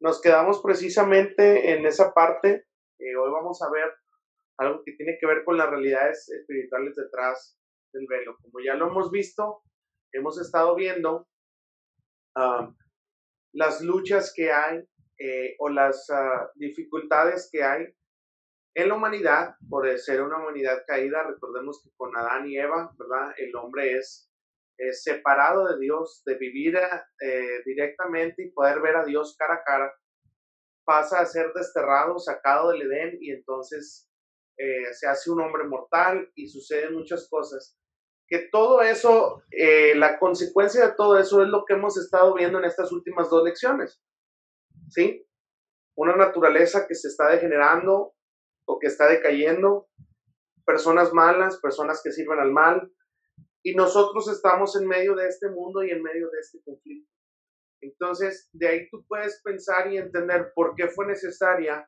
Nos quedamos precisamente en esa parte. Hoy vamos a ver algo que tiene que ver con las realidades espirituales detrás del velo. Como ya lo hemos visto, hemos estado viendo las luchas que hay o las dificultades que hay en la humanidad por ser una humanidad caída. Recordemos que con Adán y Eva, ¿verdad? El hombre es separado de Dios, de vivir directamente y poder ver a Dios cara a cara, pasa a ser desterrado, sacado del Edén, y entonces se hace un hombre mortal y suceden muchas cosas. Que todo eso, la consecuencia de todo eso es lo que hemos estado viendo en estas últimas dos lecciones, ¿sí? Una naturaleza que se está degenerando o que está decayendo, personas malas, personas que sirven al mal. Y nosotros estamos en medio de este mundo y en medio de este conflicto. Entonces, de ahí tú puedes pensar y entender por qué fue necesaria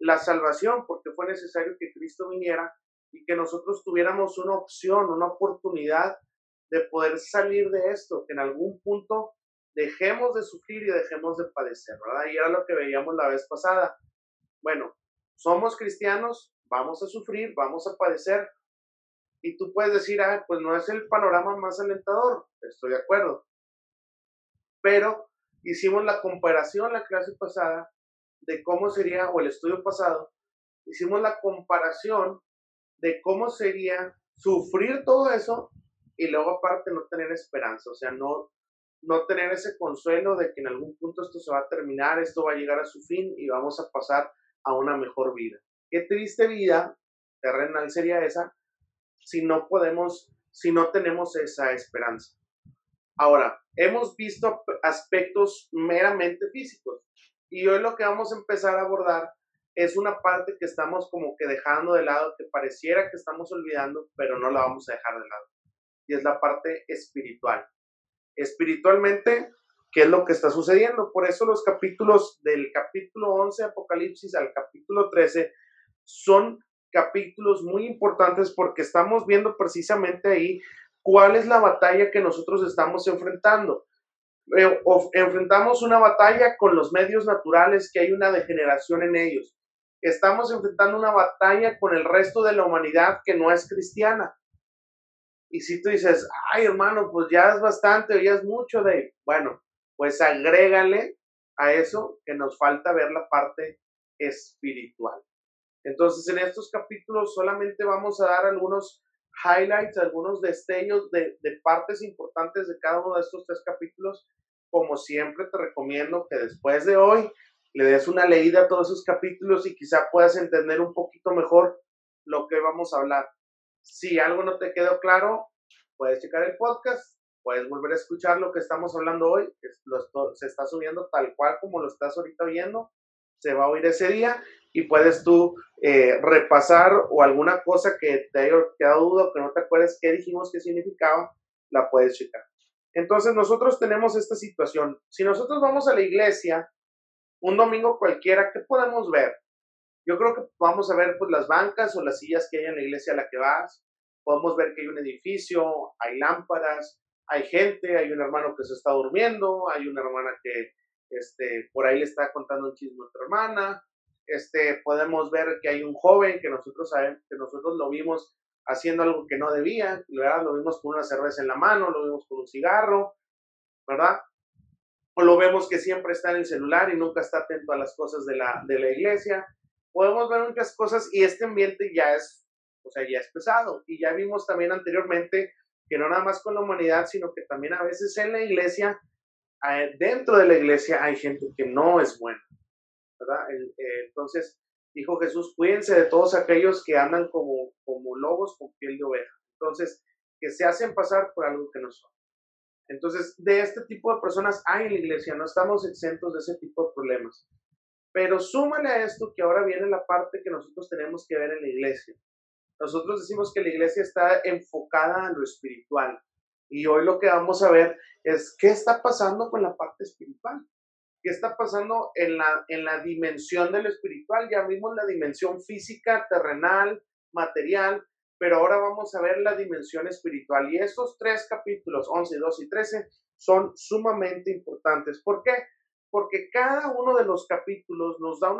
la salvación, por qué fue necesario que Cristo viniera y que nosotros tuviéramos una opción, una oportunidad de poder salir de esto, que en algún punto dejemos de sufrir y dejemos de padecer, ¿verdad? Y era lo que veíamos la vez pasada. Bueno, somos cristianos, vamos a sufrir, vamos a padecer. Y tú puedes decir, ah, pues no es el panorama más alentador, estoy de acuerdo. Pero hicimos la comparación la clase pasada de cómo sería, o el estudio pasado, hicimos la comparación de cómo sería sufrir todo eso y luego aparte no tener esperanza, o sea, no tener ese consuelo de que en algún punto esto se va a terminar, esto va a llegar a su fin y vamos a pasar a una mejor vida. Qué triste vida terrenal sería esa, si no tenemos esa esperanza. Ahora, hemos visto aspectos meramente físicos y hoy lo que vamos a empezar a abordar es una parte que estamos como que dejando de lado, que pareciera que estamos olvidando, pero no la vamos a dejar de lado, y es la parte espiritual. Espiritualmente, ¿qué es lo que está sucediendo? Por eso los capítulos del capítulo 11 de Apocalipsis al capítulo 13 son capítulos muy importantes porque estamos viendo precisamente ahí cuál es la batalla que nosotros estamos enfrentando. Enfrentamos una batalla con los medios naturales, que hay una degeneración en ellos. Estamos enfrentando una batalla con el resto de la humanidad que no es cristiana. Y si tú dices, ay hermano, pues ya es bastante o ya es mucho de... Bueno, pues agrégale a eso que nos falta ver la parte espiritual. Entonces, en estos capítulos solamente vamos a dar algunos highlights, algunos destellos de partes importantes de cada uno de estos tres capítulos. Como siempre, te recomiendo que después de hoy le des una leída a todos esos capítulos y quizá puedas entender un poquito mejor lo que vamos a hablar. Si algo no te quedó claro, puedes checar el podcast, puedes volver a escuchar lo que estamos hablando hoy, que se está subiendo tal cual como lo estás ahorita oyendo. Se va a oír ese día y puedes tú repasar, o alguna cosa que te haya quedado duda o que no te acuerdes qué dijimos, qué significaba, la puedes checar. Entonces nosotros tenemos esta situación. Si nosotros vamos a la iglesia un domingo cualquiera, ¿qué podemos ver? Yo creo que vamos a ver pues las bancas o las sillas que hay en la iglesia a la que vas. Podemos ver que hay un edificio, hay lámparas, hay gente, hay un hermano que se está durmiendo, hay una hermana que... por ahí le está contando un chisme a otra hermana. Podemos ver que hay un joven que nosotros lo vimos haciendo algo que no debía, ¿verdad? Lo vimos con una cerveza en la mano, lo vimos con un cigarro, ¿verdad? O lo vemos que siempre está en el celular y nunca está atento a las cosas de la iglesia. Podemos ver muchas cosas y este ambiente ya es o sea, ya es pesado. Y ya vimos también anteriormente que no nada más con la humanidad, sino que también a veces en la iglesia, dentro de la iglesia hay gente que no es buena, ¿verdad? Entonces dijo Jesús, cuídense de todos aquellos que andan como lobos con piel de oveja. Entonces, que se hacen pasar por algo que no son. Entonces, de este tipo de personas hay en la iglesia, no estamos exentos de ese tipo de problemas. Pero súmale a esto que ahora viene la parte que nosotros tenemos que ver en la iglesia. Nosotros decimos que la iglesia está enfocada a lo espiritual. Y hoy lo que vamos a ver es qué está pasando con la parte espiritual. ¿Qué está pasando en la dimensión de lo espiritual? Ya vimos la dimensión física, terrenal, material, pero ahora vamos a ver la dimensión espiritual. Y estos tres capítulos, 11, 12 y 13, son sumamente importantes. ¿Por qué? Porque cada uno de los capítulos nos da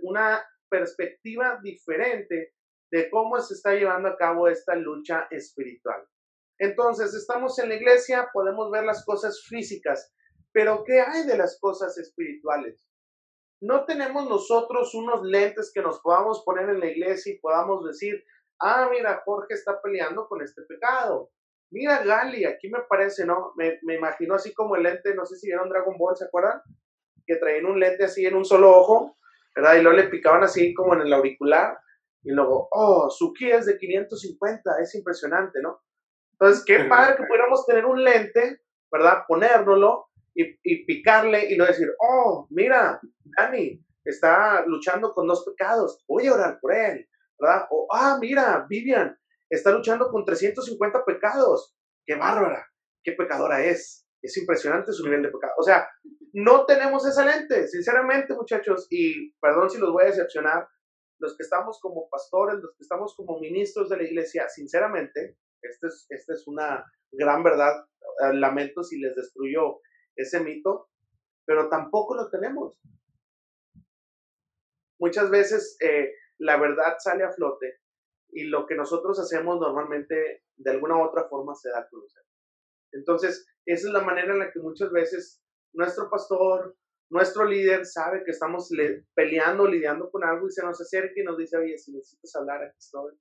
una perspectiva diferente de cómo se está llevando a cabo esta lucha espiritual. Entonces, estamos en la iglesia, podemos ver las cosas físicas, pero ¿qué hay de las cosas espirituales? No tenemos nosotros unos lentes que nos podamos poner en la iglesia y podamos decir, ah, mira, Jorge está peleando con este pecado. Mira, Gali, aquí me parece, ¿no? Me imagino así como el lente, no sé si vieron Dragon Ball, ¿se acuerdan? Que traían un lente así en un solo ojo, ¿verdad? Y luego le picaban así como en el auricular. Y luego, oh, su ki es de 550, es impresionante, ¿no? Entonces, qué padre que pudiéramos tener un lente, ¿verdad? Ponérnoslo. Y picarle y no decir, oh, mira, Dani está luchando con dos pecados, voy a orar por él, ¿verdad? O, ah, mira, Vivian está luchando con 350 pecados, qué bárbara, qué pecadora es impresionante su nivel de pecado. O sea, no tenemos esa lente, sinceramente, muchachos, y perdón si los voy a decepcionar, los que estamos como pastores, los que estamos como ministros de la iglesia, sinceramente, esta es una gran verdad, lamento si les destruyó ese mito, pero tampoco lo tenemos. Muchas veces la verdad sale a flote y lo que nosotros hacemos normalmente de alguna u otra forma se da a conocer. Entonces, esa es la manera en la que muchas veces nuestro pastor, nuestro líder sabe que estamos lidiando con algo y se nos acerca y nos dice, oye, si necesitas hablar, aquí estoy.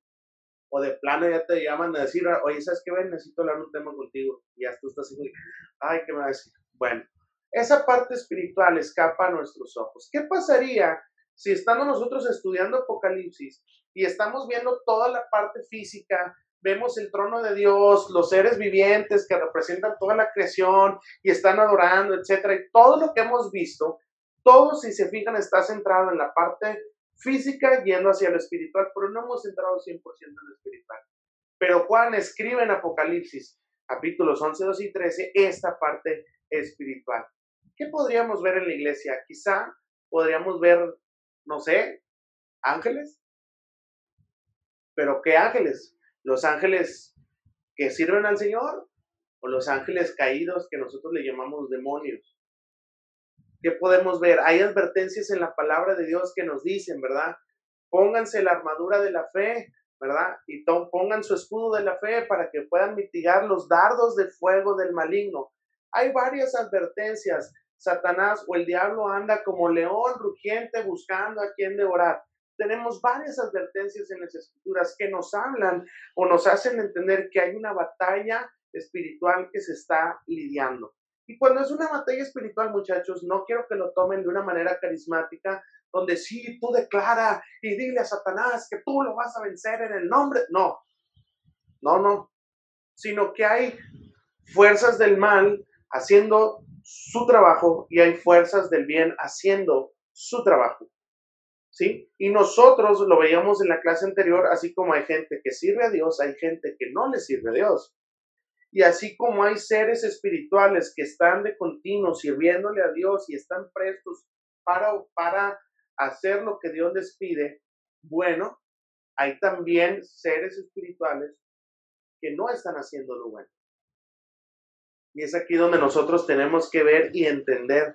O de plano ya te llaman a decir, oye, ¿sabes qué? Ven, necesito hablar un tema contigo. Y ya tú estás así, ay, ¿qué me va a decir? Bueno, esa parte espiritual escapa a nuestros ojos. ¿Qué pasaría si estando nosotros estudiando Apocalipsis y estamos viendo toda la parte física, vemos el trono de Dios, los seres vivientes que representan toda la creación y están adorando, etcétera, y todo lo que hemos visto, todo, si se fijan, está centrado en la parte física yendo hacia lo espiritual, pero no hemos centrado 100% en lo espiritual? Pero Juan escribe en Apocalipsis, capítulos 11, 12 y 13, esta parte espiritual. ¿Qué podríamos ver en la iglesia? Quizá podríamos ver, no sé, ángeles. ¿Pero qué ángeles? ¿Los ángeles que sirven al Señor? ¿O los ángeles caídos que nosotros le llamamos demonios? ¿Qué podemos ver? Hay advertencias en la palabra de Dios que nos dicen, ¿verdad? Pónganse la armadura de la fe, ¿verdad? Y pongan su escudo de la fe para que puedan mitigar los dardos de fuego del maligno. Hay varias advertencias. Satanás o el diablo anda como león rugiente buscando a quien devorar. Tenemos varias advertencias en las escrituras que nos hablan o nos hacen entender que hay una batalla espiritual que se está lidiando. Y cuando es una batalla espiritual, muchachos, no quiero que lo tomen de una manera carismática, donde sí, tú declara y dile a Satanás que tú lo vas a vencer en el nombre. No. Sino que hay fuerzas del mal haciendo su trabajo y hay fuerzas del bien haciendo su trabajo, ¿sí? Y nosotros lo veíamos en la clase anterior, así como hay gente que sirve a Dios, hay gente que no le sirve a Dios. Y así como hay seres espirituales que están de continuo sirviéndole a Dios y están prestos para hacer lo que Dios les pide, bueno, hay también seres espirituales que no están haciendo lo bueno. Y es aquí donde nosotros tenemos que ver y entender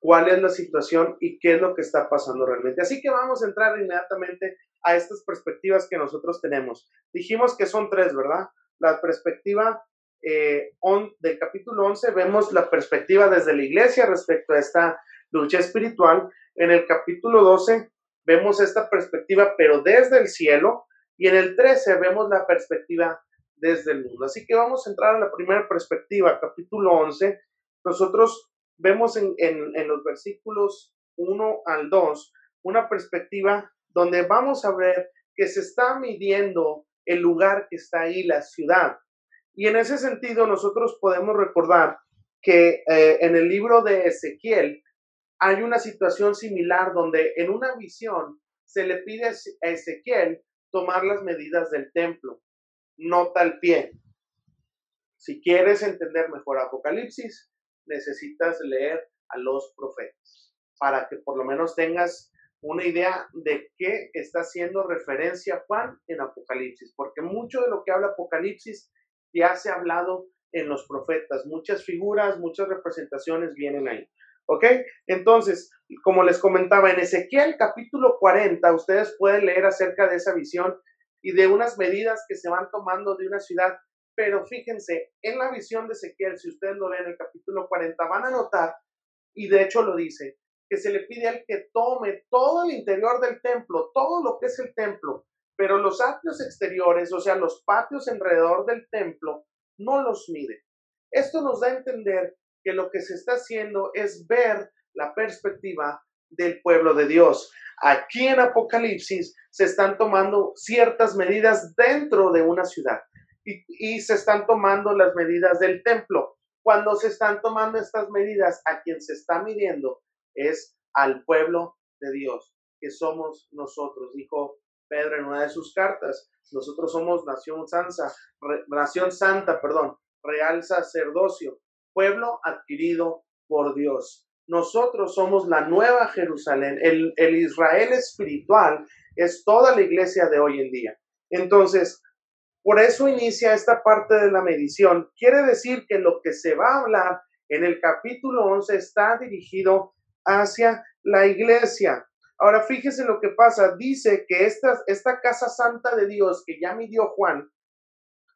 cuál es la situación y qué es lo que está pasando realmente. Así que vamos a entrar inmediatamente a estas perspectivas que nosotros tenemos. Dijimos que son tres, ¿verdad? La perspectiva del capítulo 11, vemos la perspectiva desde la iglesia respecto a esta lucha espiritual. En el capítulo 12 vemos esta perspectiva, pero desde el cielo. Y en el 13 vemos la perspectiva desde el mundo. Así que vamos a entrar a la primera perspectiva, capítulo 11. Nosotros vemos en los versículos 1 al 2 una perspectiva donde vamos a ver que se está midiendo el lugar que está ahí, la ciudad. Y en ese sentido nosotros podemos recordar que en el libro de Ezequiel hay una situación similar donde en una visión se le pide a Ezequiel tomar las medidas del templo. Nota al pie. Si quieres entender mejor Apocalipsis, necesitas leer a los profetas para que por lo menos tengas una idea de qué está haciendo referencia Juan en Apocalipsis, porque mucho de lo que habla Apocalipsis ya se ha hablado en los profetas. Muchas figuras, muchas representaciones vienen ahí. ¿Ok? Entonces, como les comentaba, en Ezequiel capítulo 40, ustedes pueden leer acerca de esa visión y de unas medidas que se van tomando de una ciudad, pero fíjense, en la visión de Ezequiel, si ustedes lo leen en el capítulo 40, van a notar, y de hecho lo dice, que se le pide al que tome todo el interior del templo, todo lo que es el templo, pero los atrios exteriores, o sea, los patios alrededor del templo, no los mide. Esto nos da a entender que lo que se está haciendo es ver la perspectiva del pueblo de Dios. Aquí en Apocalipsis se están tomando ciertas medidas dentro de una ciudad y se están tomando las medidas del templo. Cuando se están tomando estas medidas, a quien se está midiendo es al pueblo de Dios, que somos nosotros, dijo Pedro en una de sus cartas. Nosotros somos nación santa, real sacerdocio, pueblo adquirido por Dios. Nosotros somos la nueva Jerusalén, el Israel espiritual es toda la iglesia de hoy en día. Entonces, por eso inicia esta parte de la medición. Quiere decir que lo que se va a hablar en el capítulo 11 está dirigido hacia la iglesia. Ahora, fíjese lo que pasa. Dice que esta casa santa de Dios que ya midió Juan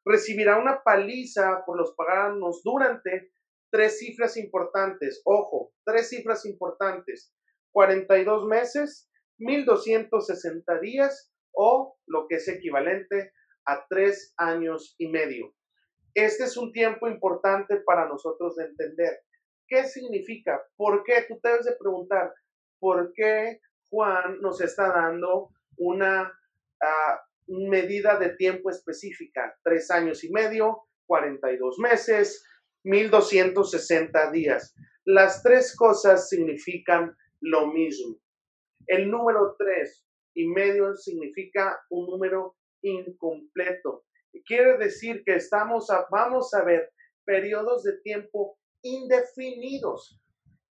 recibirá una paliza por los paganos durante 3 cifras importantes. Ojo, 3 cifras importantes. 42 meses, 1260 días o lo que es equivalente a 3 años y medio. Este es un tiempo importante para nosotros de entender. ¿Qué significa? ¿Por qué? Tú te debes de preguntar, ¿por qué Juan nos está dando una medida de tiempo específica? 3 años y medio, 42 meses, 1260 días. Las 3 cosas significan lo mismo. El número 3 y medio significa un número incompleto. Quiere decir que vamos a ver periodos de tiempo indefinidos.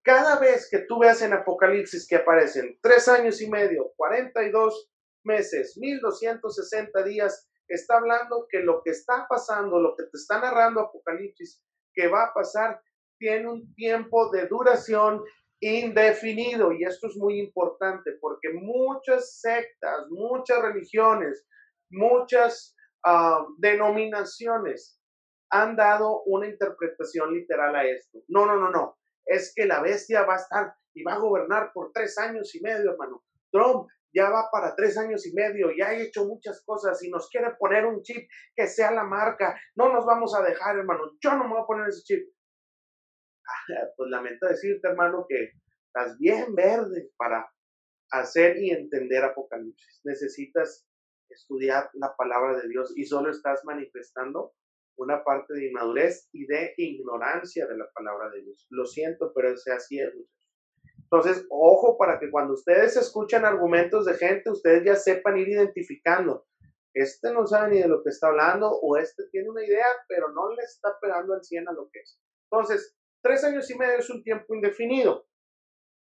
Cada vez que tú veas en Apocalipsis que aparecen 3 años y medio, 42 meses, 1260 días, está hablando que lo que está pasando, lo que te está narrando Apocalipsis, que va a pasar, tiene un tiempo de duración indefinido. Y esto es muy importante porque muchas sectas, muchas religiones, muchas denominaciones han dado una interpretación literal a esto. No. Es que la bestia va a estar y va a gobernar por 3 años y medio, hermano. Trump ya va para 3 años y medio, ya ha hecho muchas cosas y nos quiere poner un chip que sea la marca. No nos vamos a dejar, hermano. Yo no me voy a poner ese chip. Pues lamento decirte, hermano, que estás bien verde para hacer y entender Apocalipsis. Necesitas estudiar la palabra de Dios y solo estás manifestando una parte de inmadurez y de ignorancia de la palabra de Dios. Lo siento, pero así es. Entonces, ojo, para que cuando ustedes escuchan argumentos de gente, ustedes ya sepan ir identificando. Este no sabe ni de lo que está hablando, o este tiene una idea, pero no le está pegando al 100 a lo que es. Entonces, 3 años y medio es un tiempo indefinido,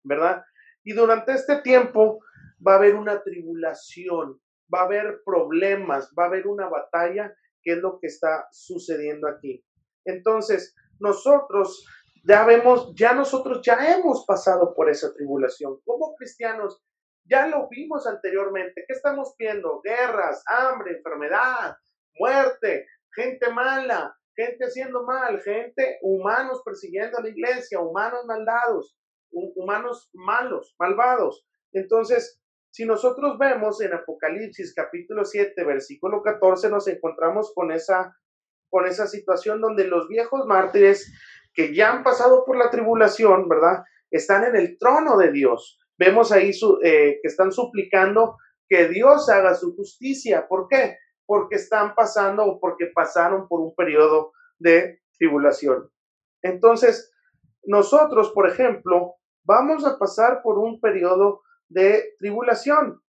¿verdad? Y durante este tiempo va a haber una tribulación, va a haber problemas, va a haber una batalla, qué es lo que está sucediendo aquí. Entonces, nosotros ya hemos pasado por esa tribulación. Como cristianos, ya lo vimos anteriormente. ¿Qué estamos viendo? Guerras, hambre, enfermedad, muerte, gente mala, gente haciendo mal, humanos persiguiendo a la iglesia, humanos malvados. Entonces, Si nosotros vemos en Apocalipsis capítulo 7, versículo 14, nos encontramos con esa situación donde los viejos mártires que ya han pasado por la tribulación, ¿verdad?, están en el trono de Dios. Vemos ahí que están suplicando que Dios haga su justicia. ¿Por qué? Porque están pasando o porque pasaron por un periodo de tribulación. Entonces, nosotros, por ejemplo, vamos a pasar por un periodo de tribulación.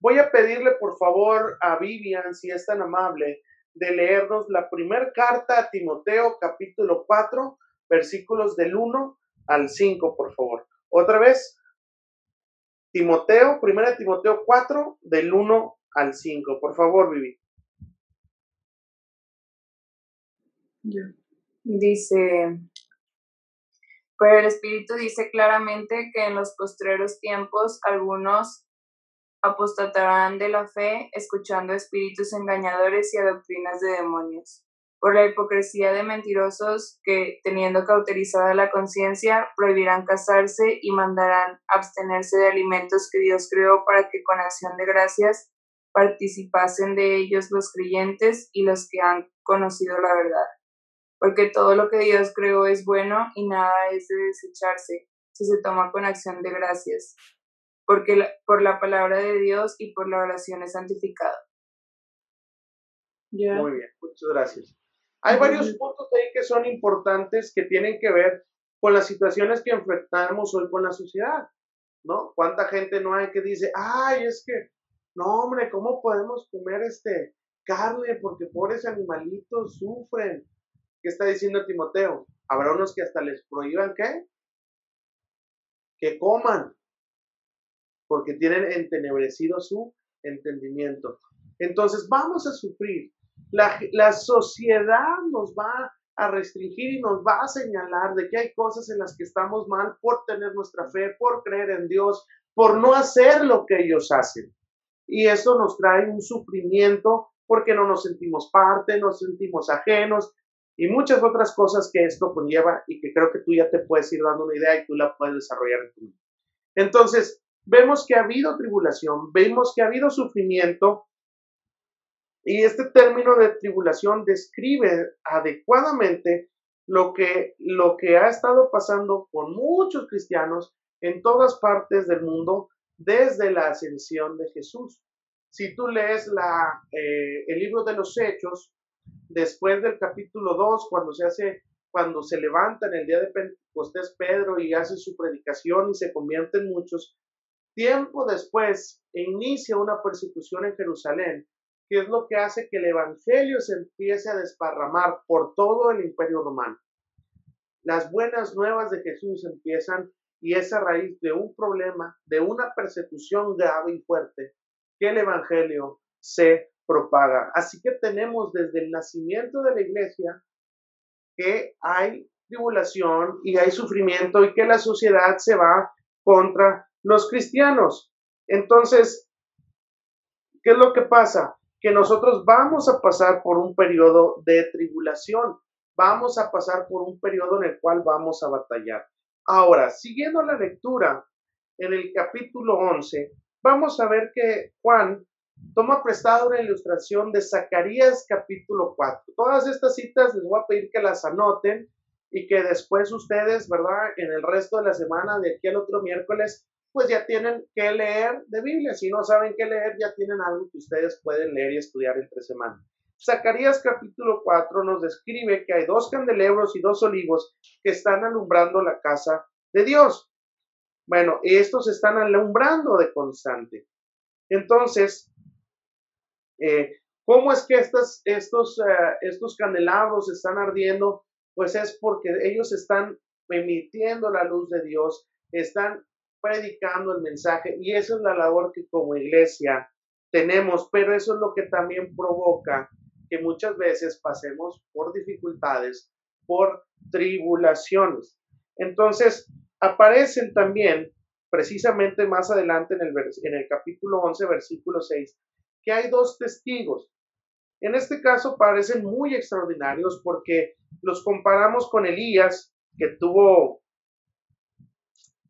Voy a pedirle, por favor, a Vivian, si es tan amable, de leernos la primera carta a Timoteo, capítulo 4, versículos del 1 al 5, por favor. Otra vez, Timoteo, 1 Timoteo 4, del 1 al 5. Por favor, Vivi. Dice: pero el Espíritu dice claramente que en los postreros tiempos algunos apostatarán de la fe, escuchando espíritus engañadores y a doctrinas de demonios, por la hipocresía de mentirosos que, teniendo cauterizada la conciencia, prohibirán casarse y mandarán abstenerse de alimentos que Dios creó para que con acción de gracias participasen de ellos los creyentes y los que han conocido la verdad. Porque todo lo que Dios creó es bueno y nada es de desecharse si se toma con acción de gracias, porque por la palabra de Dios y por la oración es santificado. Yeah. Muy bien, muchas gracias. Hay varios puntos ahí que son importantes, que tienen que ver con las situaciones que enfrentamos hoy con la sociedad, ¿no? ¿Cuánta gente no hay que dice, ay, es que, no hombre, ¿cómo podemos comer carne? Porque pobres animalitos sufren. ¿Qué está diciendo Timoteo? Habrá unos que hasta les prohíban, ¿qué? Que coman, porque tienen entenebrecido su entendimiento. Entonces vamos a sufrir. La sociedad nos va a restringir y nos va a señalar de que hay cosas en las que estamos mal por tener nuestra fe, por creer en Dios, por no hacer lo que ellos hacen. Y eso nos trae un sufrimiento porque no nos sentimos parte, nos sentimos ajenos y muchas otras cosas que esto conlleva y que creo que tú ya te puedes ir dando una idea y tú la puedes desarrollar en tu vida. Entonces, vemos que ha habido tribulación, vemos que ha habido sufrimiento, y este término de tribulación describe adecuadamente lo que ha estado pasando con muchos cristianos en todas partes del mundo desde la ascensión de Jesús. Si tú lees el libro de los Hechos, después del capítulo 2, cuando se levantan el día de Pentecostés Pedro y hace su predicación y se convierten muchos, tiempo después inicia una persecución en Jerusalén, que es lo que hace que el evangelio se empiece a desparramar por todo el Imperio Romano. Las buenas nuevas de Jesús empiezan, y es a raíz de un problema, de una persecución grave y fuerte, que el evangelio se propaga. Así que tenemos desde el nacimiento de la iglesia que hay tribulación y hay sufrimiento y que la sociedad se va contra los cristianos. Entonces, ¿qué es lo que pasa? Que nosotros vamos a pasar por un periodo de tribulación. Vamos a pasar por un periodo en el cual vamos a batallar. Ahora, siguiendo la lectura, en el capítulo 11, vamos a ver que Juan toma prestado una ilustración de Zacarías capítulo 4. Todas estas citas les voy a pedir que las anoten y que después ustedes, ¿verdad?, en el resto de la semana, de aquí al otro miércoles, pues ya tienen que leer de Biblia. Si no saben qué leer, ya tienen algo que ustedes pueden leer y estudiar entre semana. Zacarías capítulo 4 nos describe que hay 2 candelabros y 2 olivos que están alumbrando la casa de Dios. Bueno, estos se están alumbrando de constante. Entonces, ¿cómo es que estos candelabros están ardiendo? Pues es porque ellos están emitiendo la luz de Dios, están predicando el mensaje, y esa es la labor que como iglesia tenemos, pero eso es lo que también provoca que muchas veces pasemos por dificultades, por tribulaciones. Entonces, aparecen también, precisamente más adelante en el capítulo 11, versículo 6, que hay 2 testigos. En este caso parecen muy extraordinarios porque los comparamos con Elías, que tuvo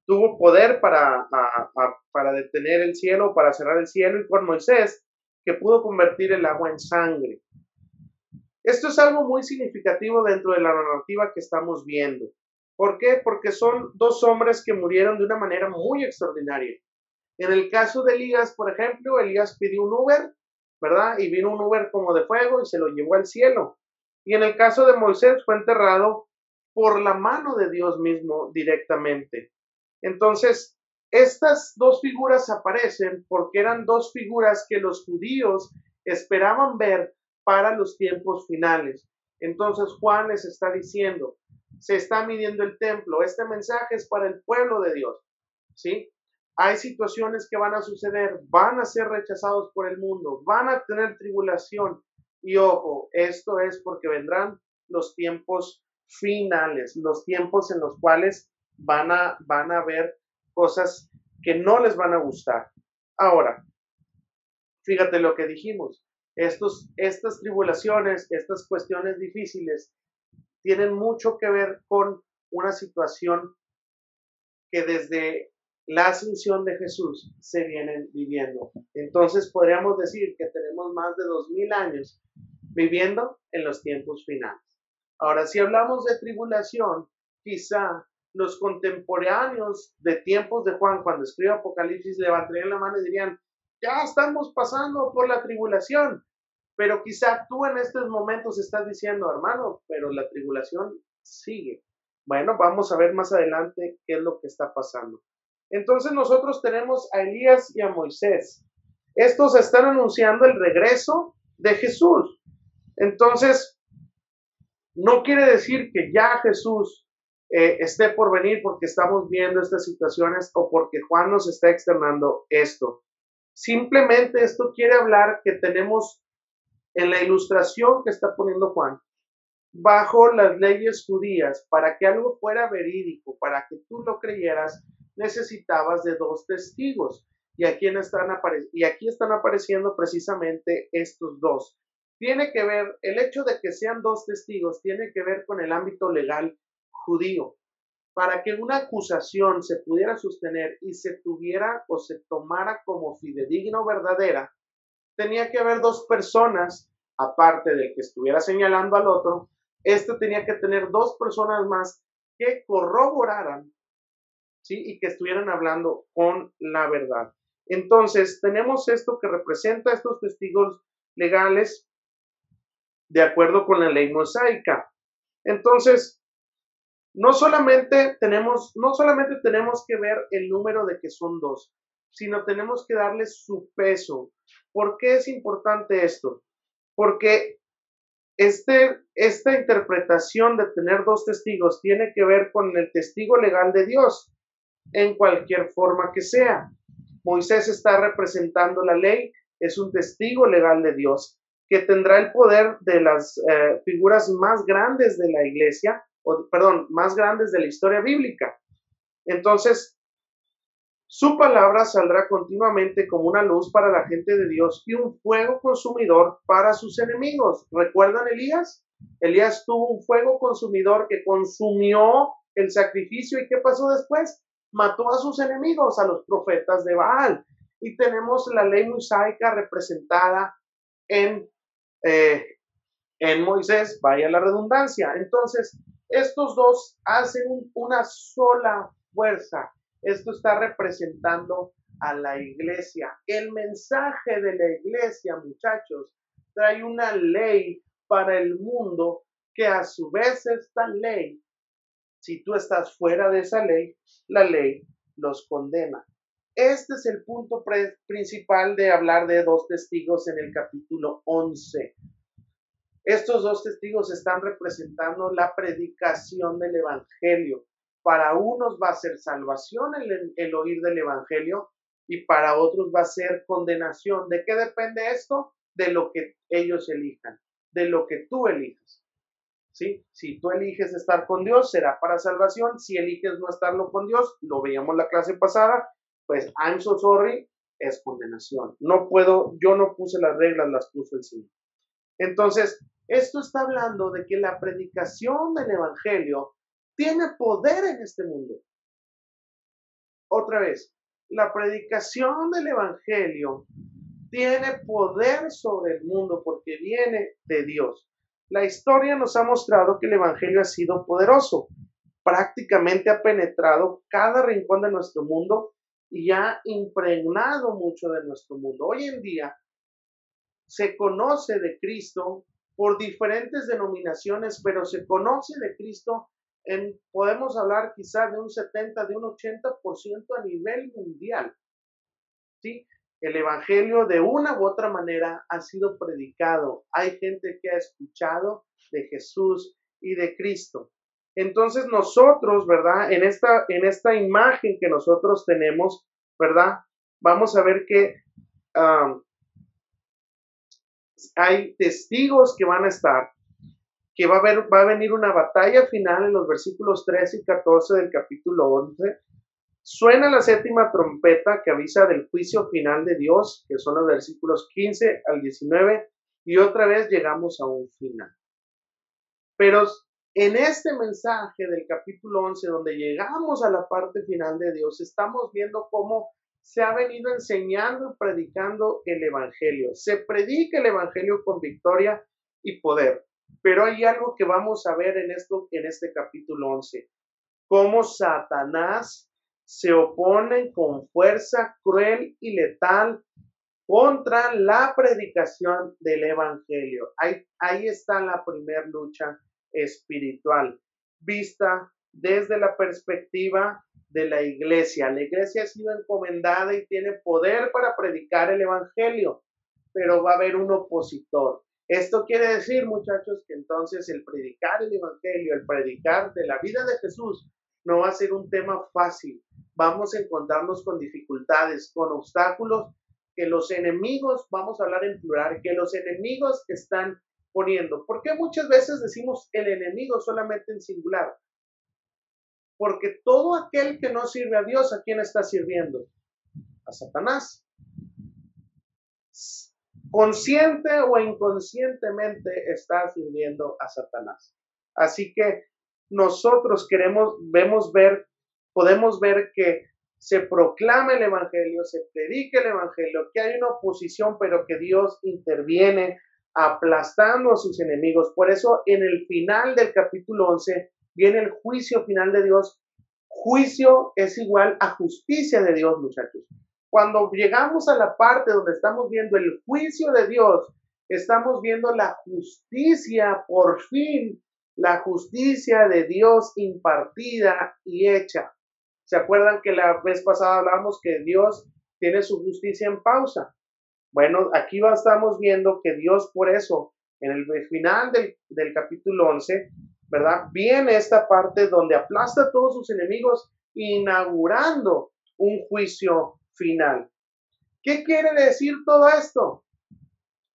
tuvo poder para detener el cielo, para cerrar el cielo, y con Moisés, que pudo convertir el agua en sangre. Esto es algo muy significativo dentro de la narrativa que estamos viendo. ¿Por qué? Porque son dos hombres que murieron de una manera muy extraordinaria. En el caso de Elías, por ejemplo, Elías pidió un Uber, ¿verdad? Y vino un Uber como de fuego y se lo llevó al cielo. Y en el caso de Moisés fue enterrado por la mano de Dios mismo directamente. Entonces, estas dos figuras aparecen porque eran dos figuras que los judíos esperaban ver para los tiempos finales. Entonces, Juan les está diciendo, se está midiendo el templo. Este mensaje es para el pueblo de Dios, ¿sí? Hay situaciones que van a suceder, van a ser rechazados por el mundo, van a tener tribulación. Y ojo, esto es porque vendrán los tiempos finales, los tiempos en los cuales van a haber cosas que no les van a gustar. Ahora, fíjate lo que dijimos. Estas tribulaciones, estas cuestiones difíciles, tienen mucho que ver con una situación que desde la ascensión de Jesús se vienen viviendo. Entonces podríamos decir que tenemos más de 2000 años viviendo en los tiempos finales. Ahora, si hablamos de tribulación, quizá los contemporáneos de tiempos de Juan, cuando escribe Apocalipsis, levantarían la mano y dirían, ya estamos pasando por la tribulación. Pero quizá tú en estos momentos estás diciendo, hermano, pero la tribulación sigue. Bueno, vamos a ver más adelante qué es lo que está pasando. Entonces nosotros tenemos a Elías y a Moisés. Estos están anunciando el regreso de Jesús. Entonces, no quiere decir que ya Jesús esté por venir porque estamos viendo estas situaciones o porque Juan nos está externando esto. Simplemente esto quiere hablar que tenemos en la ilustración que está poniendo Juan, bajo las leyes judías, para que algo fuera verídico, para que tú lo creyeras, necesitabas de dos testigos. Y aquí están apareciendo precisamente estos dos. Tiene que ver, el hecho de que sean dos testigos, tiene que ver con el ámbito legal judío. Para que una acusación se pudiera sostener y se tuviera o se tomara como fidedigna o verdadera, tenía que haber dos personas, aparte del que estuviera señalando al otro, esto tenía que tener dos personas más que corroboraran, ¿sí? Y que estuvieran hablando con la verdad. Entonces, tenemos esto que representa a estos testigos legales de acuerdo con la ley mosaica. Entonces, no solamente tenemos que ver el número de que son dos, sino tenemos que darle su peso. ¿Por qué es importante esto? Porque esta interpretación de tener dos testigos tiene que ver con el testigo legal de Dios, en cualquier forma que sea. Moisés está representando la ley, es un testigo legal de Dios, que tendrá el poder de las figuras más grandes de la iglesia, más grandes de la historia bíblica. Entonces, su palabra saldrá continuamente como una luz para la gente de Dios y un fuego consumidor para sus enemigos. ¿Recuerdan Elías? Elías tuvo un fuego consumidor que consumió el sacrificio. ¿Y qué pasó después? Mató a sus enemigos, a los profetas de Baal. Y tenemos la ley mosaica representada en Moisés, vaya la redundancia. Entonces, estos dos hacen una sola fuerza. Esto está representando a la iglesia. El mensaje de la iglesia, muchachos, trae una ley para el mundo que a su vez esta ley, si tú estás fuera de esa ley, la ley los condena. Este es el punto principal de hablar de dos testigos en el capítulo 11. Estos dos testigos están representando la predicación del evangelio. Para unos va a ser salvación el oír del evangelio y para otros va a ser condenación. ¿De qué depende esto? De lo que ellos elijan, de lo que tú elijas, ¿sí? Si tú eliges estar con Dios, será para salvación. Si eliges no estarlo con Dios, lo veíamos la clase pasada, pues I'm so sorry, es condenación. No puedo, yo no puse las reglas, las puso el Señor. Entonces, esto está hablando de que la predicación del evangelio tiene poder en este mundo. otra vez, la predicación del evangelio tiene poder sobre el mundo porque viene de Dios. La historia nos ha mostrado que el evangelio ha sido poderoso. Prácticamente ha penetrado cada rincón de nuestro mundo y ha impregnado mucho de nuestro mundo. Hoy en día se conoce de Cristo por diferentes denominaciones, pero se conoce de Cristo en, podemos hablar quizás de un 70, de un 80% a nivel mundial. ¿Sí? El evangelio de una u otra manera ha sido predicado. Hay gente que ha escuchado de Jesús y de Cristo. Entonces nosotros, ¿verdad? En esta imagen que nosotros tenemos, ¿verdad? Vamos a ver que hay testigos que van a estar, que va a venir una batalla final en los versículos 13 y 14 del capítulo 11. Suena la séptima trompeta que avisa del juicio final de Dios, que son los versículos 15 al 19, y otra vez llegamos a un final. Pero en este mensaje del capítulo 11, donde llegamos a la parte final de Dios, estamos viendo cómo se ha venido enseñando y predicando el evangelio. Se predica el evangelio con victoria y poder. Pero hay algo que vamos a ver en este capítulo 11. Cómo Satanás se opone con fuerza cruel y letal contra la predicación del evangelio. Ahí está la primera lucha espiritual, vista desde la perspectiva de la iglesia. La iglesia ha sido encomendada y tiene poder para predicar el evangelio, pero va a haber un opositor. Esto quiere decir, muchachos, que entonces el predicar el evangelio, el predicar de la vida de Jesús, no va a ser un tema fácil. Vamos a encontrarnos con dificultades, con obstáculos, que los enemigos, vamos a hablar en plural, que los enemigos están poniendo. ¿Por qué muchas veces decimos el enemigo solamente en singular? Porque todo aquel que no sirve a Dios, ¿a quién está sirviendo? A Satanás. Consciente o inconscientemente está sirviendo a Satanás. Así que nosotros podemos ver que se proclama el evangelio, se predica el evangelio, que hay una oposición, pero que Dios interviene aplastando a sus enemigos. Por eso en el final del capítulo 11 viene el juicio final de Dios. Juicio es igual a justicia de Dios, muchachos. Cuando llegamos a la parte donde estamos viendo el juicio de Dios, estamos viendo la justicia, por fin, la justicia de Dios impartida y hecha. ¿Se acuerdan que la vez pasada hablamos que Dios tiene su justicia en pausa? Bueno, aquí estamos viendo que Dios, por eso, en el final del capítulo 11, ¿verdad? Viene esta parte donde aplasta a todos sus enemigos, inaugurando un juicio final. ¿Qué quiere decir todo esto?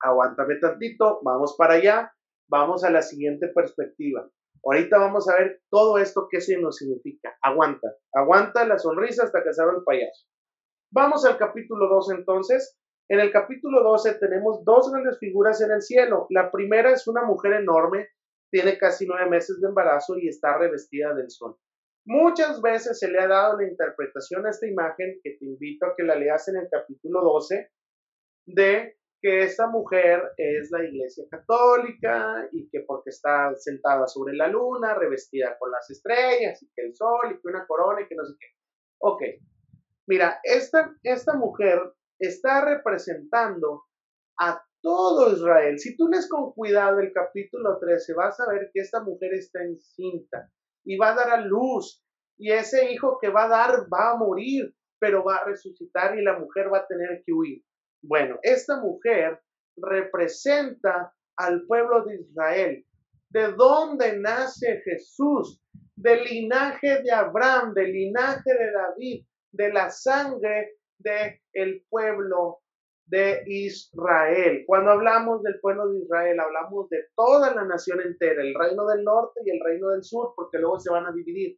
Aguántame tantito, vamos para allá, vamos a la siguiente perspectiva. Ahorita vamos a ver todo esto que se nos significa. Aguanta la sonrisa hasta que se abra el payaso. Vamos al capítulo 2 entonces. En el capítulo 12 tenemos dos grandes figuras en el cielo. La primera es una mujer enorme, tiene casi 9 meses de embarazo y está revestida del sol. Muchas veces se le ha dado la interpretación a esta imagen, que te invito a que la leas en el capítulo 12, de que esta mujer es la iglesia católica y que porque está sentada sobre la luna, revestida con las estrellas y que el sol y que una corona y que no sé qué. Ok, mira, esta mujer está representando a todo Israel. Si tú lees con cuidado el capítulo 13, vas a ver que esta mujer está encinta y va a dar a luz, y ese hijo que va a dar va a morir, pero va a resucitar y la mujer va a tener que huir. Bueno, esta mujer representa al pueblo de Israel. ¿De dónde nace Jesús? Del linaje de Abraham, del linaje de David, de la sangre del pueblo de Israel. Cuando hablamos del pueblo de Israel, hablamos de toda la nación entera, el reino del norte y el reino del sur, porque luego se van a dividir.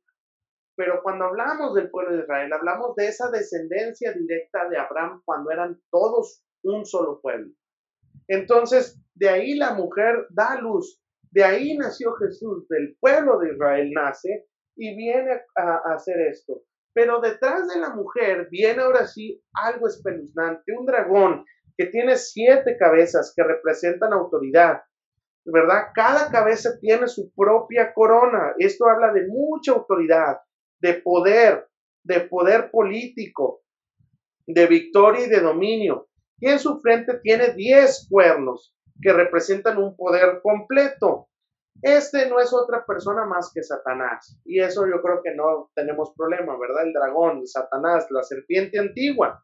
Pero cuando hablamos del pueblo de Israel, hablamos de esa descendencia directa de Abraham, cuando eran todos un solo pueblo. Entonces, de ahí la mujer da luz, de ahí nació Jesús, del pueblo de Israel nace y viene a hacer esto. Pero detrás de la mujer viene ahora sí algo espeluznante, un dragón que tiene 7 cabezas que representan autoridad, ¿verdad? Cada cabeza tiene su propia corona. Esto habla de mucha autoridad, de poder político, de victoria y de dominio. Y en su frente tiene 10 cuernos que representan un poder completo. Este no es otra persona más que Satanás. Y eso yo creo que no tenemos problema, ¿verdad? El dragón, el Satanás, la serpiente antigua.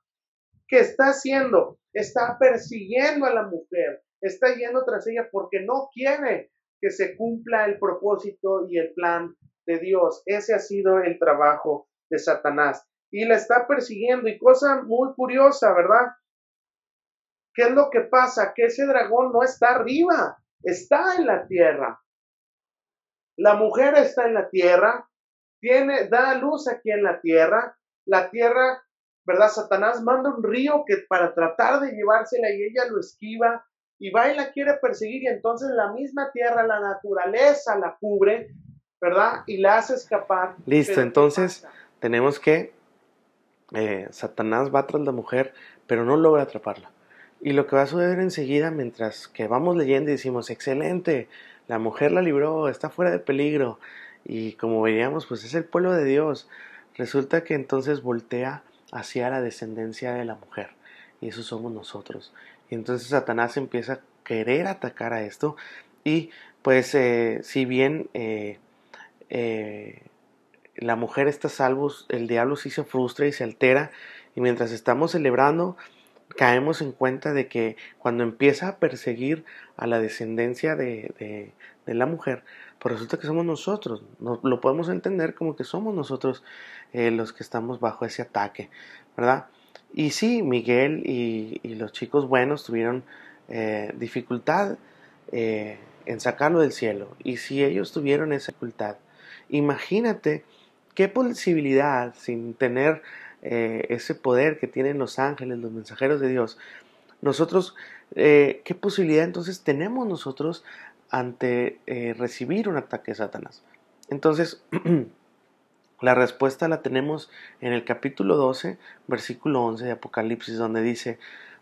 ¿Qué está haciendo? Está persiguiendo a la mujer. Está yendo tras ella porque no quiere que se cumpla el propósito y el plan de Dios. Ese ha sido el trabajo de Satanás. Y la está persiguiendo. Y cosa muy curiosa, ¿verdad? ¿Qué es lo que pasa? Que ese dragón no está arriba. Está en la tierra. La mujer está en la tierra, da luz aquí en la tierra, ¿verdad? Satanás manda un río que para tratar de llevársela y ella lo esquiva y va y la quiere perseguir y entonces la misma tierra, la naturaleza la cubre, ¿verdad? Y la hace escapar. Listo, entonces tenemos que Satanás va tras la mujer, pero no logra atraparla. Y lo que va a suceder enseguida, mientras que vamos leyendo y decimos, excelente, la mujer la libró, está fuera de peligro. Y como veríamos, pues es el pueblo de Dios. Resulta que entonces voltea hacia la descendencia de la mujer. Y eso somos nosotros. Y entonces Satanás empieza a querer atacar a esto. Y pues si bien la mujer está salvo, el diablo sí se frustra y se altera. Y mientras estamos celebrando, caemos en cuenta de que cuando empieza a perseguir a la descendencia de la mujer, pues resulta que somos nosotros. Lo podemos entender como que somos nosotros los que estamos bajo ese ataque, ¿verdad? Y sí, Miguel y los chicos buenos tuvieron dificultad en sacarlo del cielo. Y si ellos tuvieron esa dificultad, imagínate qué posibilidad sin tener ese poder que tienen los ángeles, los mensajeros de Dios. Nosotros, ¿qué posibilidad entonces tenemos nosotros ante recibir un ataque de Satanás? Entonces, la respuesta la tenemos en el capítulo 12, versículo 11 de Apocalipsis, donde dice,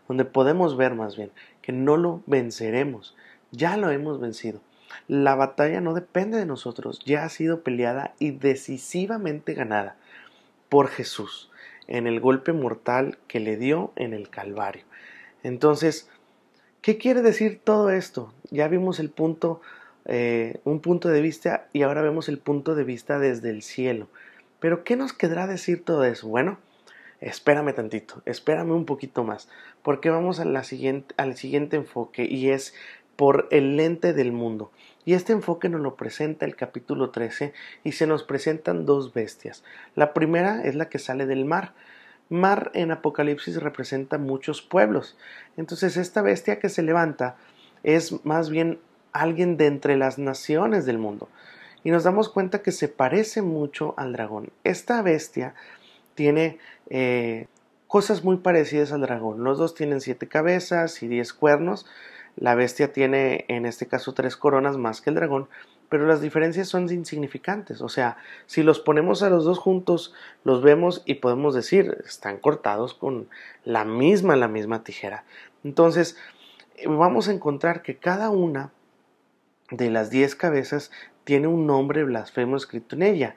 donde podemos ver más bien, que no lo venceremos, ya lo hemos vencido. La batalla no depende de nosotros, ya ha sido peleada y decisivamente ganada por Jesús, en el golpe mortal que le dio en el Calvario. Entonces, ¿qué quiere decir todo esto? Ya vimos el punto, un punto de vista, y ahora vemos el punto de vista desde el cielo. Pero, ¿qué nos quedará decir todo eso? Bueno, espérame tantito, espérame un poquito más, porque vamos a al siguiente enfoque, y es por el lente del mundo. Y este enfoque nos lo presenta el capítulo 13 y se nos presentan 2 bestias. La primera es la que sale del mar. Mar en Apocalipsis representa muchos pueblos. Entonces esta bestia que se levanta es más bien alguien de entre las naciones del mundo. Y nos damos cuenta que se parece mucho al dragón. Esta bestia tiene cosas muy parecidas al dragón. Los dos tienen 7 cabezas y 10 cuernos. La bestia tiene en este caso 3 coronas más que el dragón, pero las diferencias son insignificantes. O sea, si los ponemos a los dos juntos, los vemos y podemos decir, están cortados con la misma tijera. Entonces, vamos a encontrar que cada una de las 10 cabezas tiene un nombre blasfemo escrito en ella.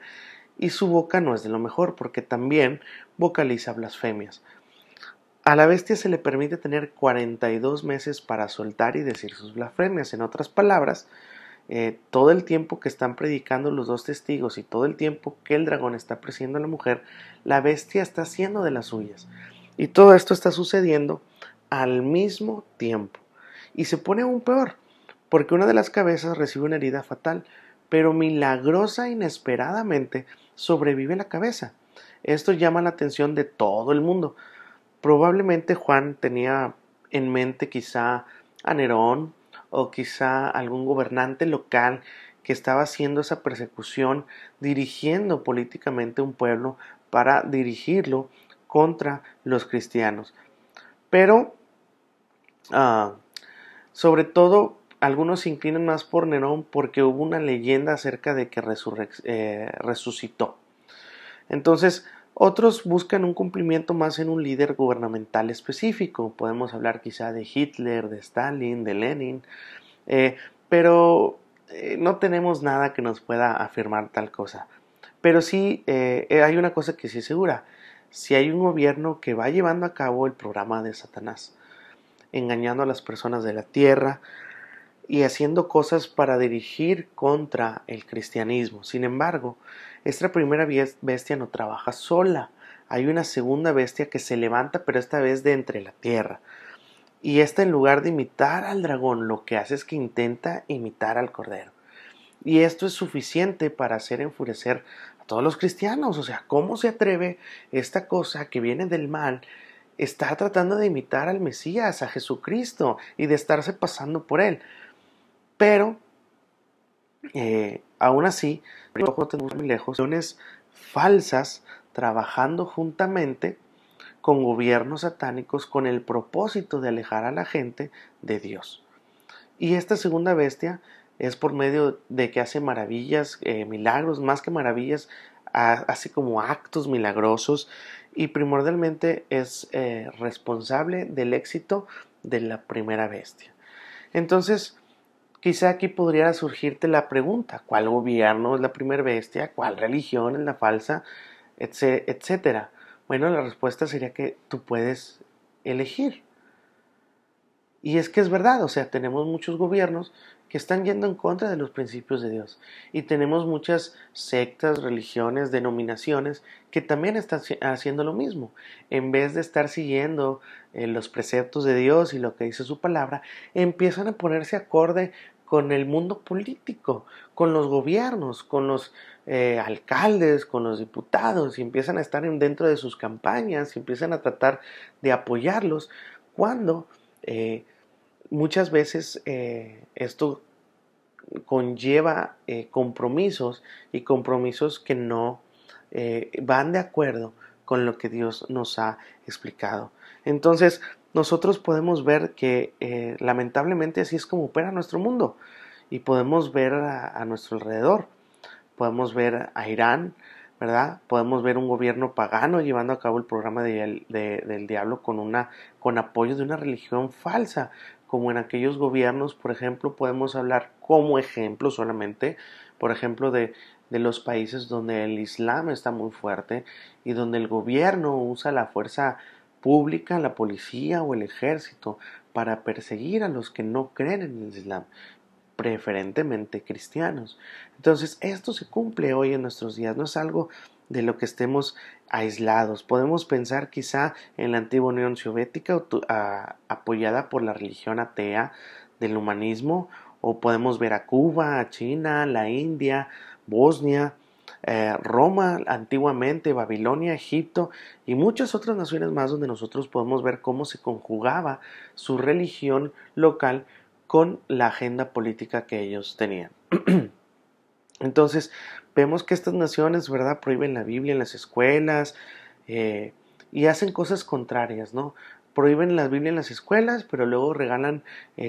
Y su boca no es de lo mejor, porque también vocaliza blasfemias. A la bestia se le permite tener 42 meses para soltar y decir sus blasfemias. En otras palabras, todo el tiempo que están predicando los dos testigos y todo el tiempo que el dragón está persiguiendo a la mujer, la bestia está haciendo de las suyas. Y todo esto está sucediendo al mismo tiempo. Y se pone aún peor, porque una de las cabezas recibe una herida fatal, pero milagrosa e inesperadamente sobrevive la cabeza. Esto llama la atención de todo el mundo. Probablemente Juan tenía en mente quizá a Nerón o quizá algún gobernante local que estaba haciendo esa persecución, dirigiendo políticamente un pueblo para dirigirlo contra los cristianos. Pero, sobre todo, algunos se inclinan más por Nerón porque hubo una leyenda acerca de que resucitó. Entonces, Otros buscan un cumplimiento más en un líder gubernamental específico. Podemos hablar quizá de Hitler, de Stalin, de Lenin, pero no tenemos nada que nos pueda afirmar tal cosa. Pero sí hay una cosa que sí es segura. Si hay un gobierno que va llevando a cabo el programa de Satanás, engañando a las personas de la tierra y haciendo cosas para dirigir contra el cristianismo. Sin embargo, esta primera bestia no trabaja sola. Hay una segunda bestia que se levanta, pero esta vez de entre la tierra. Y esta, en lugar de imitar al dragón, lo que hace es que intenta imitar al cordero. Y esto es suficiente para hacer enfurecer a todos los cristianos. O sea, ¿cómo se atreve esta cosa que viene del mal? Está tratando de imitar al Mesías, a Jesucristo, y de estarse pasando por él. Pero, aún así, no tenemos muy lejos, acciones falsas trabajando juntamente con gobiernos satánicos con el propósito de alejar a la gente de Dios. Y esta segunda bestia es por medio de que hace maravillas, milagros, más que maravillas, hace como actos milagrosos, y primordialmente es responsable del éxito de la primera bestia. Entonces, quizá aquí podría surgirte la pregunta: ¿cuál gobierno es la primera bestia? ¿Cuál religión es la falsa? Etcétera. Bueno, la respuesta sería que tú puedes elegir. Y es que es verdad, o sea, tenemos muchos gobiernos que están yendo en contra de los principios de Dios. Y tenemos muchas sectas, religiones, denominaciones que también están haciendo lo mismo. En vez de estar siguiendo los preceptos de Dios y lo que dice su palabra, empiezan a ponerse acorde con el mundo político, con los gobiernos, con los alcaldes, con los diputados, y empiezan a estar dentro de sus campañas, y empiezan a tratar de apoyarlos cuando... muchas veces esto conlleva compromisos, y compromisos que no van de acuerdo con lo que Dios nos ha explicado. Entonces nosotros podemos ver que lamentablemente así es como opera nuestro mundo, y podemos ver a nuestro alrededor. Podemos ver a Irán, ¿verdad? Podemos ver un gobierno pagano llevando a cabo el programa del diablo con apoyo de una religión falsa, como en aquellos gobiernos. Por ejemplo, podemos hablar como ejemplo solamente, por ejemplo, de los países donde el Islam está muy fuerte y donde el gobierno usa la fuerza pública, la policía o el ejército para perseguir a los que no creen en el Islam, preferentemente cristianos. Entonces, esto se cumple hoy en nuestros días, no es algo de lo que estemos aislados. Podemos pensar quizá en la antigua Unión Soviética apoyada por la religión atea del humanismo, o podemos ver a Cuba, a China, la India, Bosnia, Roma, antiguamente Babilonia, Egipto y muchas otras naciones más, donde nosotros podemos ver cómo se conjugaba su religión local con la agenda política que ellos tenían. Entonces, vemos que estas naciones, ¿verdad?, prohíben la Biblia en las escuelas y hacen cosas contrarias, ¿no? Prohíben la Biblia en las escuelas, pero luego regalan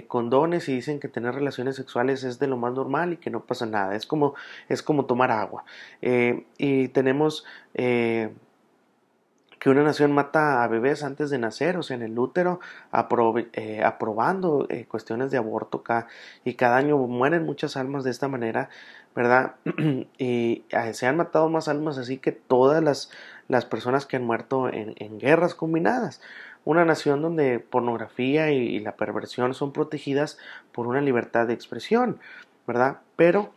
condones y dicen que tener relaciones sexuales es de lo más normal y que no pasa nada. Es como tomar agua. Y tenemos... que una nación mata a bebés antes de nacer, o sea, en el útero, aprobando cuestiones de aborto y cada año mueren muchas almas de esta manera, ¿verdad? Y se han matado más almas así que todas las personas que han muerto en guerras combinadas. Una nación donde pornografía y la perversión son protegidas por una libertad de expresión, ¿verdad? Pero...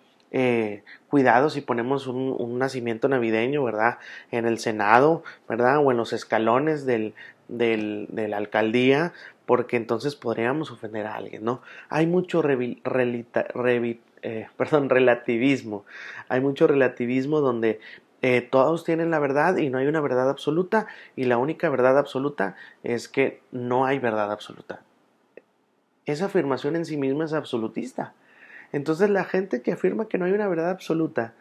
cuidado si ponemos un nacimiento navideño, ¿verdad?, en el Senado, ¿verdad?, o en los escalones de la alcaldía, porque entonces podríamos ofender a alguien, ¿no? Hay mucho relativismo. Hay mucho relativismo donde todos tienen la verdad y no hay una verdad absoluta, y la única verdad absoluta es que no hay verdad absoluta. Esa afirmación en sí misma es absolutista. Entonces la gente que afirma que no hay una verdad absoluta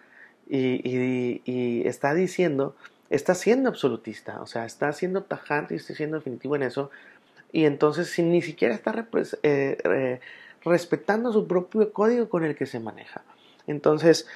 y está diciendo, está siendo absolutista, o sea, está siendo tajante y está siendo definitivo en eso, y entonces si ni siquiera está respetando su propio código con el que se maneja. Entonces,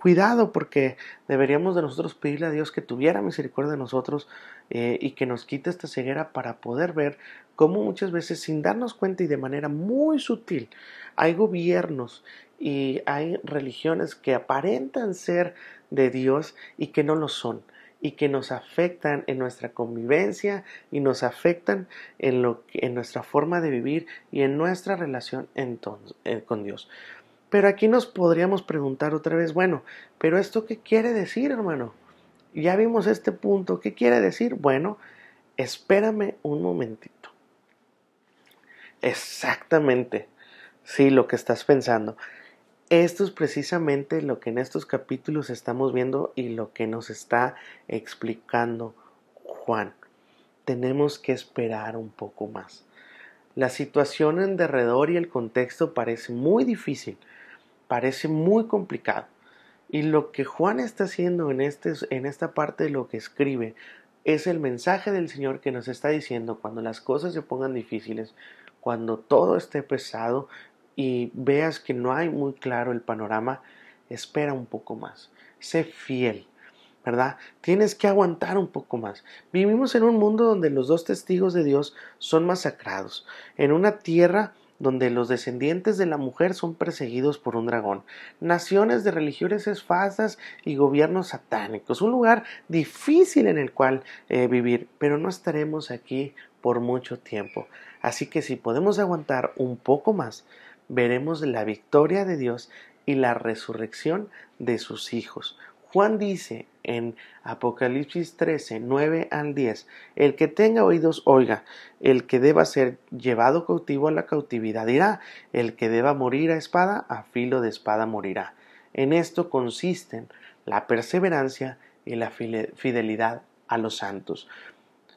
cuidado, porque deberíamos de nosotros pedirle a Dios que tuviera misericordia de nosotros y que nos quite esta ceguera para poder ver cómo muchas veces, sin darnos cuenta y de manera muy sutil, hay gobiernos y hay religiones que aparentan ser de Dios y que no lo son, y que nos afectan en nuestra convivencia y nos afectan en nuestra forma de vivir y en nuestra relación con Dios. Pero aquí nos podríamos preguntar otra vez, bueno, ¿pero esto qué quiere decir, hermano? Ya vimos este punto, ¿qué quiere decir? Bueno, espérame un momentito. Exactamente, sí, lo que estás pensando. Esto es precisamente lo que en estos capítulos estamos viendo y lo que nos está explicando Juan. Tenemos que esperar un poco más. La situación en derredor y el contexto parece muy difícil, parece muy complicado. Y lo que Juan está haciendo en esta parte de lo que escribe es el mensaje del Señor que nos está diciendo: cuando las cosas se pongan difíciles, cuando todo esté pesado y veas que no hay muy claro el panorama, espera un poco más, sé fiel, ¿verdad? Tienes que aguantar un poco más. Vivimos en un mundo donde los dos testigos de Dios son masacrados, en una tierra donde los descendientes de la mujer son perseguidos por un dragón, naciones de religiones falsas y gobiernos satánicos, un lugar difícil en el cual vivir, pero no estaremos aquí por mucho tiempo. Así que si podemos aguantar un poco más, veremos la victoria de Dios y la resurrección de sus hijos. Juan dice en Apocalipsis 13, 9 al 10, el que tenga oídos, oiga, el que deba ser llevado cautivo a la cautividad irá, el que deba morir a espada, a filo de espada morirá. En esto consisten la perseverancia y la fidelidad a los santos.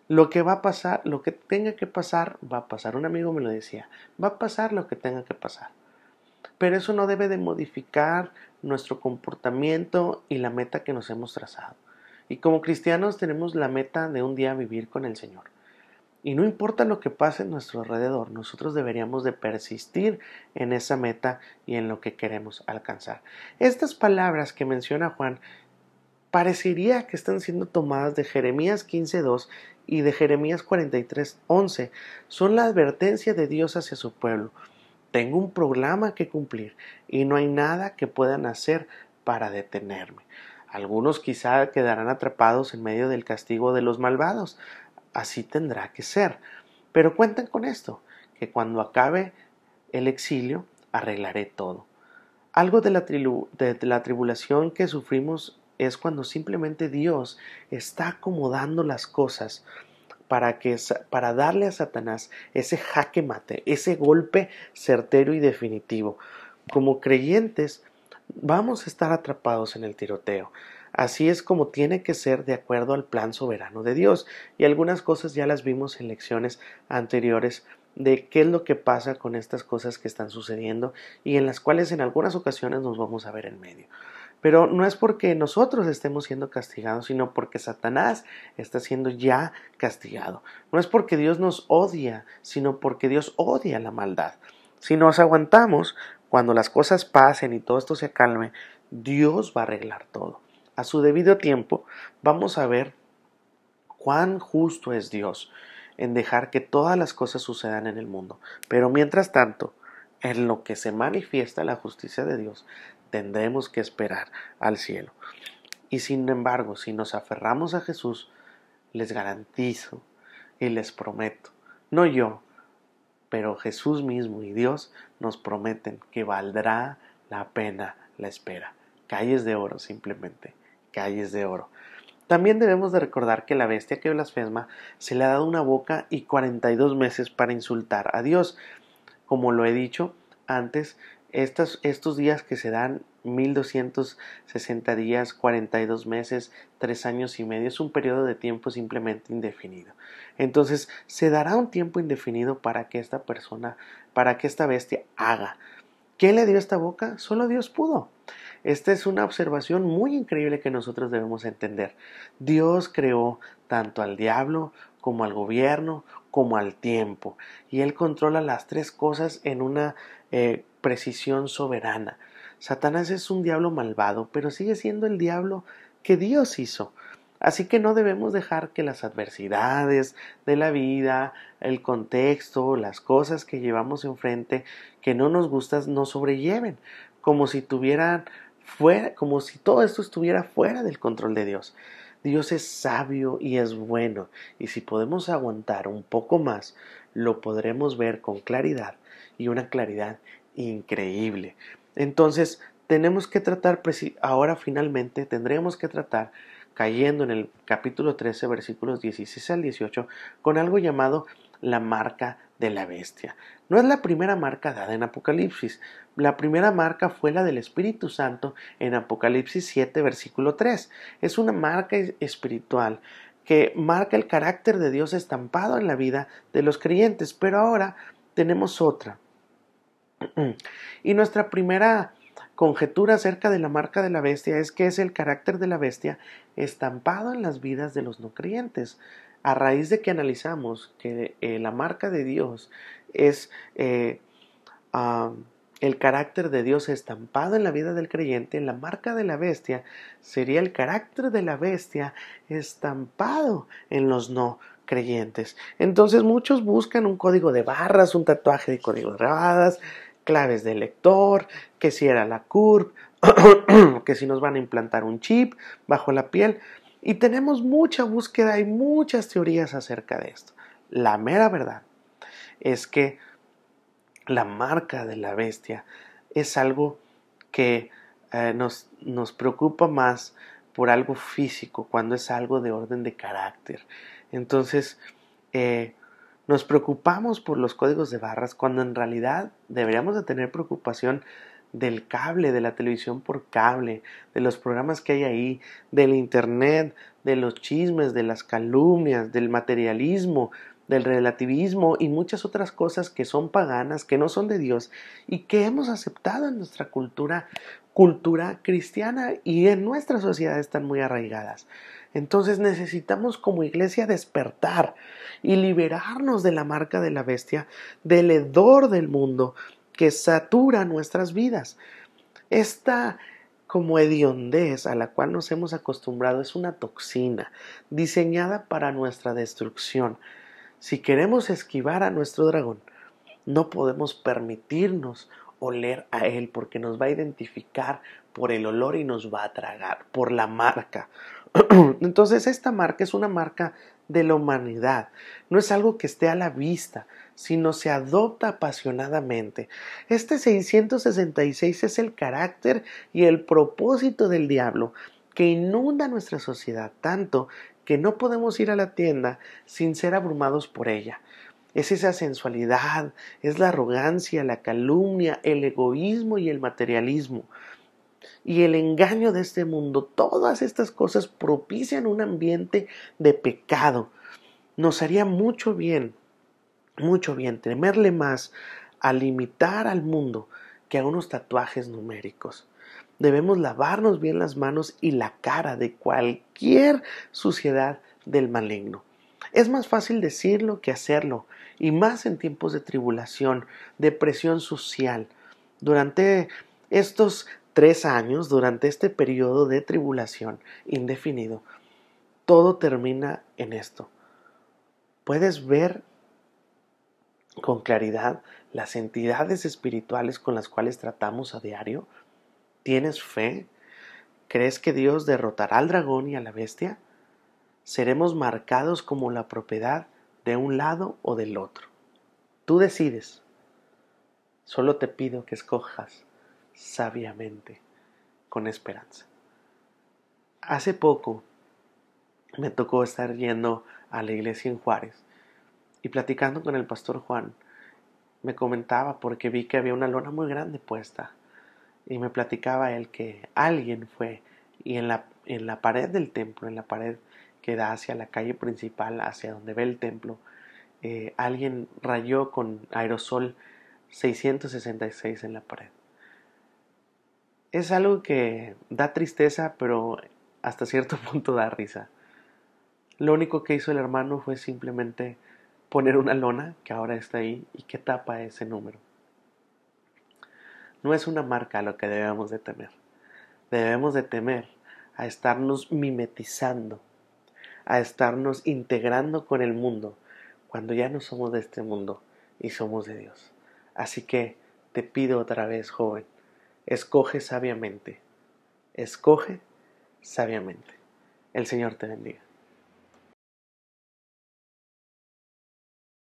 Lo que va a pasar, lo que tenga que pasar, va a pasar. Un amigo me lo decía, va a pasar lo que tenga que pasar. Pero eso no debe de modificar nuestro comportamiento y la meta que nos hemos trazado. Y como cristianos tenemos la meta de un día vivir con el Señor. Y no importa lo que pase en nuestro alrededor, nosotros deberíamos de persistir en esa meta y en lo que queremos alcanzar. Estas palabras que menciona Juan parecería que están siendo tomadas de Jeremías 15:2 y de Jeremías 43:11. Son la advertencia de Dios hacia su pueblo. Tengo un programa que cumplir y no hay nada que puedan hacer para detenerme. Algunos quizá quedarán atrapados en medio del castigo de los malvados. Así tendrá que ser. Pero cuentan con esto, que cuando acabe el exilio arreglaré todo. Algo de la tribulación que sufrimos es cuando simplemente Dios está acomodando las cosas para darle a Satanás ese jaque mate, ese golpe certero y definitivo. Como creyentes vamos a estar atrapados en el tiroteo. Así es como tiene que ser, de acuerdo al plan soberano de Dios. Y algunas cosas ya las vimos en lecciones anteriores de qué es lo que pasa con estas cosas que están sucediendo y en las cuales en algunas ocasiones nos vamos a ver en medio. Pero no es porque nosotros estemos siendo castigados, sino porque Satanás está siendo ya castigado. No es porque Dios nos odia, sino porque Dios odia la maldad. Si nos aguantamos, cuando las cosas pasen y todo esto se calme, Dios va a arreglar todo. A su debido tiempo, vamos a ver cuán justo es Dios en dejar que todas las cosas sucedan en el mundo. Pero mientras tanto, en lo que se manifiesta la justicia de Dios, tendremos que esperar al cielo. Y sin embargo, si nos aferramos a Jesús, les garantizo y les prometo, no yo, pero Jesús mismo y Dios nos prometen que valdrá la pena la espera. Calles de oro, simplemente, calles de oro. También debemos de recordar que la bestia que blasfema se le ha dado una boca y 42 meses para insultar a Dios. Como lo he dicho antes, estos días que se dan, 1260 días, 42 meses, 3 años y medio, es un periodo de tiempo simplemente indefinido. Entonces, se dará un tiempo indefinido para que esta bestia haga. ¿Quién le dio esta boca? Solo Dios pudo. Esta es una observación muy increíble que nosotros debemos entender. Dios creó tanto al diablo como al gobierno, como al tiempo, y Él controla las tres cosas en una precisión soberana. Satanás es un diablo malvado, pero sigue siendo el diablo que Dios hizo. Así que no debemos dejar que las adversidades de la vida, el contexto, las cosas que llevamos enfrente que no nos gustan nos sobrelleven, como si todo esto estuviera fuera del control de Dios. Dios es sabio y es bueno, y si podemos aguantar un poco más, lo podremos ver con claridad, y una claridad increíble. Entonces, finalmente tendremos que tratar, cayendo en el capítulo 13, versículos 16 al 18, con algo llamado la marca de la bestia. No es la primera marca dada en Apocalipsis. La primera marca fue la del Espíritu Santo en Apocalipsis 7, versículo 3. Es una marca espiritual que marca el carácter de Dios estampado en la vida de los creyentes. Pero ahora tenemos otra. Y nuestra primera conjetura acerca de la marca de la bestia es que es el carácter de la bestia estampado en las vidas de los no creyentes. A raíz de que analizamos que la marca de Dios es el carácter de Dios estampado en la vida del creyente, la marca de la bestia sería el carácter de la bestia estampado en los no creyentes. Entonces muchos buscan un código de barras, un tatuaje de código de barras, claves de lector, que si era la curva, que si nos van a implantar un chip bajo la piel. Y tenemos mucha búsqueda y muchas teorías acerca de esto. La mera verdad es que la marca de la bestia es algo que nos preocupa más por algo físico, cuando es algo de orden de carácter. Entonces, nos preocupamos por los códigos de barras cuando en realidad deberíamos de tener preocupación del cable, de la televisión por cable, de los programas que hay ahí, del internet, de los chismes, de las calumnias, del materialismo, del relativismo y muchas otras cosas que son paganas, que no son de Dios y que hemos aceptado en nuestra cultura cristiana y en nuestra sociedad están muy arraigadas. Entonces necesitamos como iglesia despertar y liberarnos de la marca de la bestia, del hedor del mundo que satura nuestras vidas. Esta como hediondez a la cual nos hemos acostumbrado es una toxina diseñada para nuestra destrucción. Si queremos esquivar a nuestro dragón, no podemos permitirnos oler a él porque nos va a identificar por el olor y nos va a tragar por la marca. Entonces esta marca es una marca de la humanidad, no es algo que esté a la vista, sino se adopta apasionadamente. Este 666 es el carácter y el propósito del diablo que inunda nuestra sociedad tanto que no podemos ir a la tienda sin ser abrumados por ella. Es esa sensualidad, es la arrogancia, la calumnia, el egoísmo y el materialismo y el engaño de este mundo. Todas estas cosas propician un ambiente de pecado. Nos haría mucho bien temerle más a limitar al mundo que a unos tatuajes numéricos. Debemos lavarnos bien las manos y la cara de cualquier suciedad del maligno. Es más fácil decirlo que hacerlo, y más en tiempos de tribulación, de presión social. Durante estos 3 años, durante este periodo de tribulación indefinido, todo termina en esto. Puedes ver con claridad las entidades espirituales con las cuales tratamos a diario. ¿Tienes fe? ¿Crees que Dios derrotará al dragón y a la bestia? Seremos marcados como la propiedad de un lado o del otro. Tú decides. Solo te pido que escojas sabiamente, con esperanza. Hace poco me tocó estar yendo a la iglesia en Juárez y platicando con el pastor Juan, me comentaba porque vi que había una lona muy grande puesta y me platicaba él que alguien fue y en la pared del templo, en la pared que da hacia la calle principal, hacia donde ve el templo, alguien rayó con aerosol 666 en la pared. Es algo que da tristeza, pero hasta cierto punto da risa. Lo único que hizo el hermano fue simplemente poner una lona que ahora está ahí y que tapa ese número. No es una marca lo que debemos de temer. Debemos de temer a estarnos mimetizando, a estarnos integrando con el mundo, cuando ya no somos de este mundo y somos de Dios. Así que te pido otra vez, joven, escoge sabiamente. Escoge sabiamente. El Señor te bendiga.